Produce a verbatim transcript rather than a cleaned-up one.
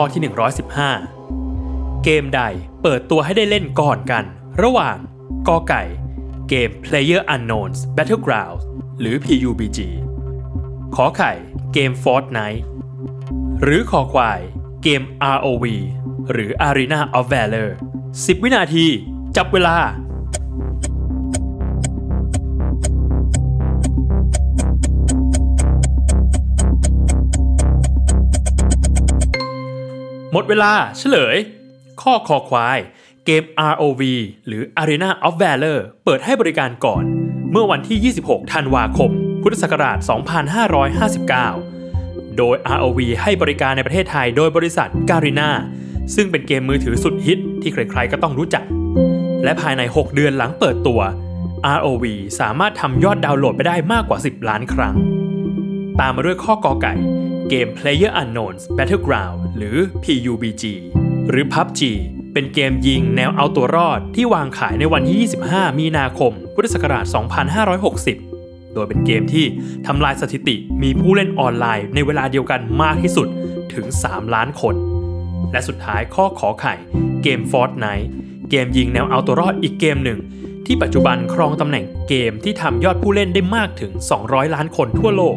ข้อที่หนึ่งร้อยสิบห้าเกมใดเปิดตัวให้ได้เล่นก่อนกันระหว่างกอไก่เกม PlayerUnknown's Battlegrounds หรือ พี ยู บี จี ขอไข่เกม Fortnite หรือขอควายเกม อาร์ โอ วี หรือ Arena of Valor สิบวินาทีจับเวลาหมดเวลาเฉลยข้อคอควายเกม อาร์ โอ วี หรือ Arena of Valor เปิดให้บริการก่อนเมื่อวันที่ยี่สิบหกธันวาคมพุทธศักราชสองพันห้าร้อยห้าสิบเก้าโดย อาร์ โอ วี ให้บริการในประเทศไทยโดยบริษัท Garena ซึ่งเป็นเกมมือถือสุดฮิตที่ใครๆก็ต้องรู้จักและภายในหกเดือนหลังเปิดตัว อาร์ โอ วี สามารถทำยอดดาวน์โหลดไปได้มากกว่าสิบล้านครั้งตามมาด้วยข้อกอไก่เกม PlayerUnknown's Battleground หรือ พี ยู บี จี หรือ พับจี เป็นเกมยิงแนวเอาตัวรอดที่วางขายในวันที่ยี่สิบห้ามีนาคมพุทธศักราชสองพันห้าร้อยหกสิบโดยเป็นเกมที่ทำลายสถิติมีผู้เล่นออนไลน์ในเวลาเดียวกันมากที่สุดถึงสามล้านคนและสุดท้ายข้อขอไข่เกม Fortnite เกมยิงแนวเอาตัวรอดอีกเกมหนึ่งที่ปัจจุบันครองตำแหน่งเกมที่ทำยอดผู้เล่นได้มากถึงสองร้อยล้านคนทั่วโลก